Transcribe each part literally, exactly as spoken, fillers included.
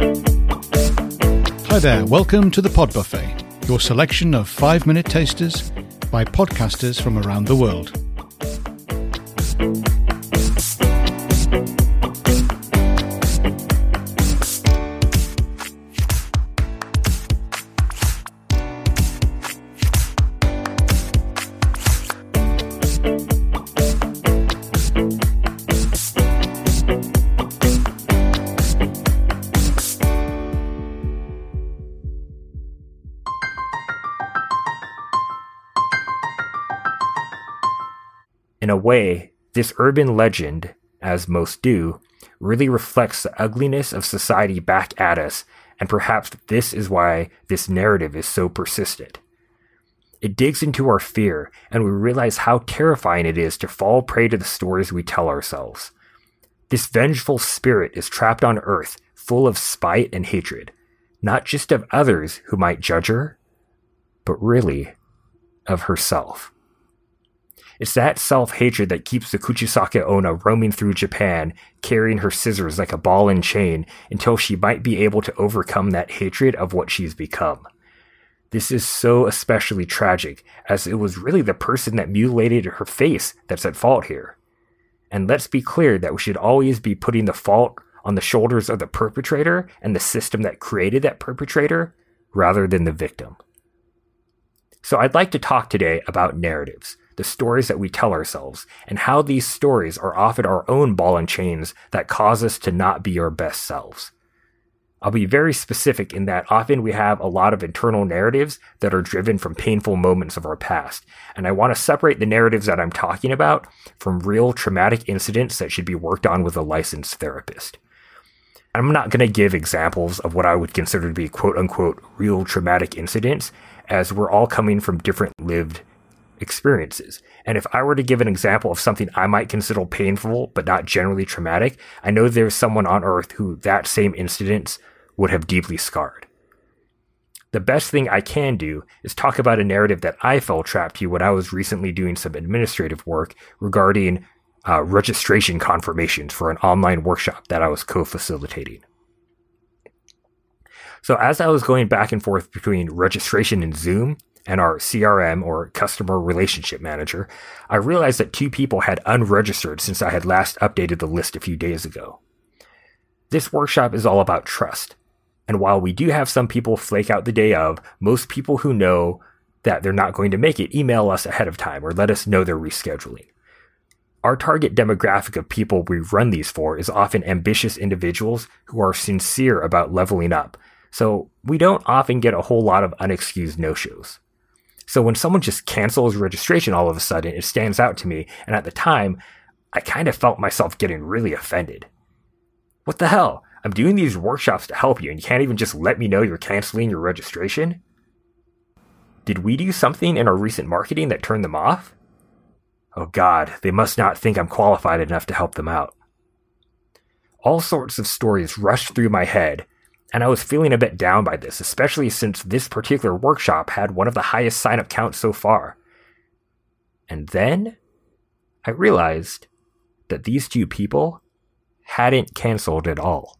Hi there, welcome to the Pod Buffet, your selection of five-minute tasters by podcasters from around the world. In a way, this urban legend, as most do, really reflects the ugliness of society back at us, and perhaps this is why this narrative is so persistent. It digs into our fear, and we realize how terrifying it is to fall prey to the stories we tell ourselves. This vengeful spirit is trapped on earth, full of spite and hatred, not just of others who might judge her, but really of herself. It's that self-hatred that keeps the Kuchisake-onna roaming through Japan, carrying her scissors like a ball and chain until she might be able to overcome that hatred of what she's become. This is so especially tragic, as it was really the person that mutilated her face that's at fault here. And let's be clear that we should always be putting the fault on the shoulders of the perpetrator and the system that created that perpetrator, rather than the victim. So I'd like to talk today about narratives, the stories that we tell ourselves, and how these stories are often our own ball and chains that cause us to not be our best selves. I'll be very specific in that often we have a lot of internal narratives that are driven from painful moments of our past, and I want to separate the narratives that I'm talking about from real traumatic incidents that should be worked on with a licensed therapist. I'm not going to give examples of what I would consider to be quote-unquote real traumatic incidents, as we're all coming from different lived experiences. And if I were to give an example of something I might consider painful but not generally traumatic, I know there's someone on earth who that same incident would have deeply scarred. The best thing I can do is talk about a narrative that I fell trapped to when I was recently doing some administrative work regarding uh, registration confirmations for an online workshop that I was co-facilitating. So as I was going back and forth between registration and Zoom and our C R M, or Customer Relationship Manager, I realized that two people had unregistered since I had last updated the list a few days ago. This workshop is all about trust, and while we do have some people flake out the day of, most people who know that they're not going to make it email us ahead of time or let us know they're rescheduling. Our target demographic of people we run these for is often ambitious individuals who are sincere about leveling up, so we don't often get a whole lot of unexcused no-shows. So when someone just cancels registration all of a sudden, it stands out to me, and at the time, I kind of felt myself getting really offended. What the hell? I'm doing these workshops to help you, and you can't even just let me know you're canceling your registration? Did we do something in our recent marketing that turned them off? Oh God, they must not think I'm qualified enough to help them out. All sorts of stories rushed through my head, and I was feeling a bit down by this, especially since this particular workshop had one of the highest sign-up counts so far. And then I realized that these two people hadn't canceled at all.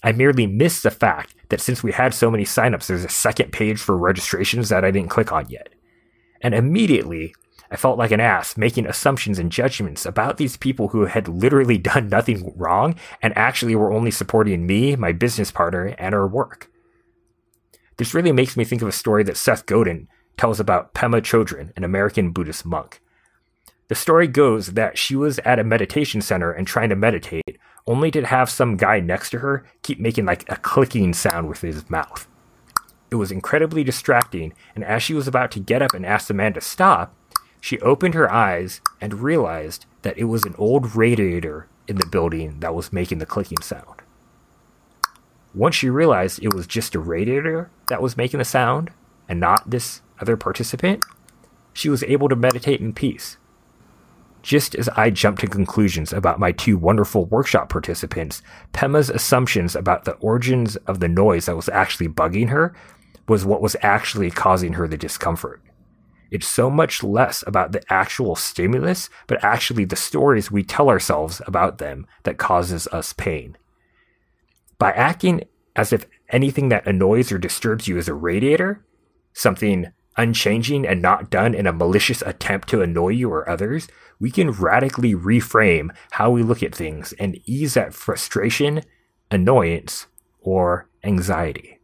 I merely missed the fact that since we had so many sign-ups, there's a second page for registrations that I didn't click on yet. And immediately, I felt like an ass making assumptions and judgments about these people who had literally done nothing wrong and actually were only supporting me, my business partner, and our work. This really makes me think of a story that Seth Godin tells about Pema Chodron, an American Buddhist monk. The story goes that she was at a meditation center and trying to meditate, only to have some guy next to her keep making like a clicking sound with his mouth. It was incredibly distracting, and as she was about to get up and ask the man to stop, she opened her eyes and realized that it was an old radiator in the building that was making the clicking sound. Once she realized it was just a radiator that was making the sound and not this other participant, she was able to meditate in peace. Just as I jumped to conclusions about my two wonderful workshop participants, Pema's assumptions about the origins of the noise that was actually bugging her was what was actually causing her the discomfort. It's so much less about the actual stimulus, but actually the stories we tell ourselves about them that causes us pain. By acting as if anything that annoys or disturbs you is a radiator, something unchanging and not done in a malicious attempt to annoy you or others, we can radically reframe how we look at things and ease that frustration, annoyance, or anxiety.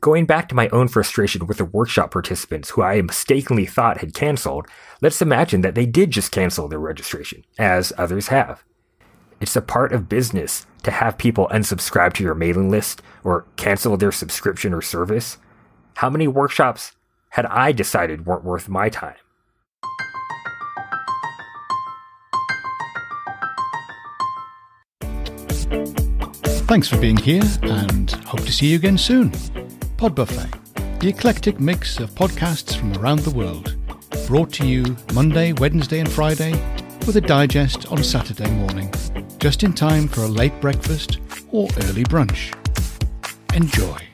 Going back to my own frustration with the workshop participants who I mistakenly thought had canceled, let's imagine that they did just cancel their registration, as others have. It's a part of business to have people unsubscribe to your mailing list or cancel their subscription or service. How many workshops had I decided weren't worth my time? Thanks for being here and hope to see you again soon. Pod Buffet, the eclectic mix of podcasts from around the world, brought to you Monday, Wednesday and Friday with a digest on Saturday morning, just in time for a late breakfast or early brunch. Enjoy.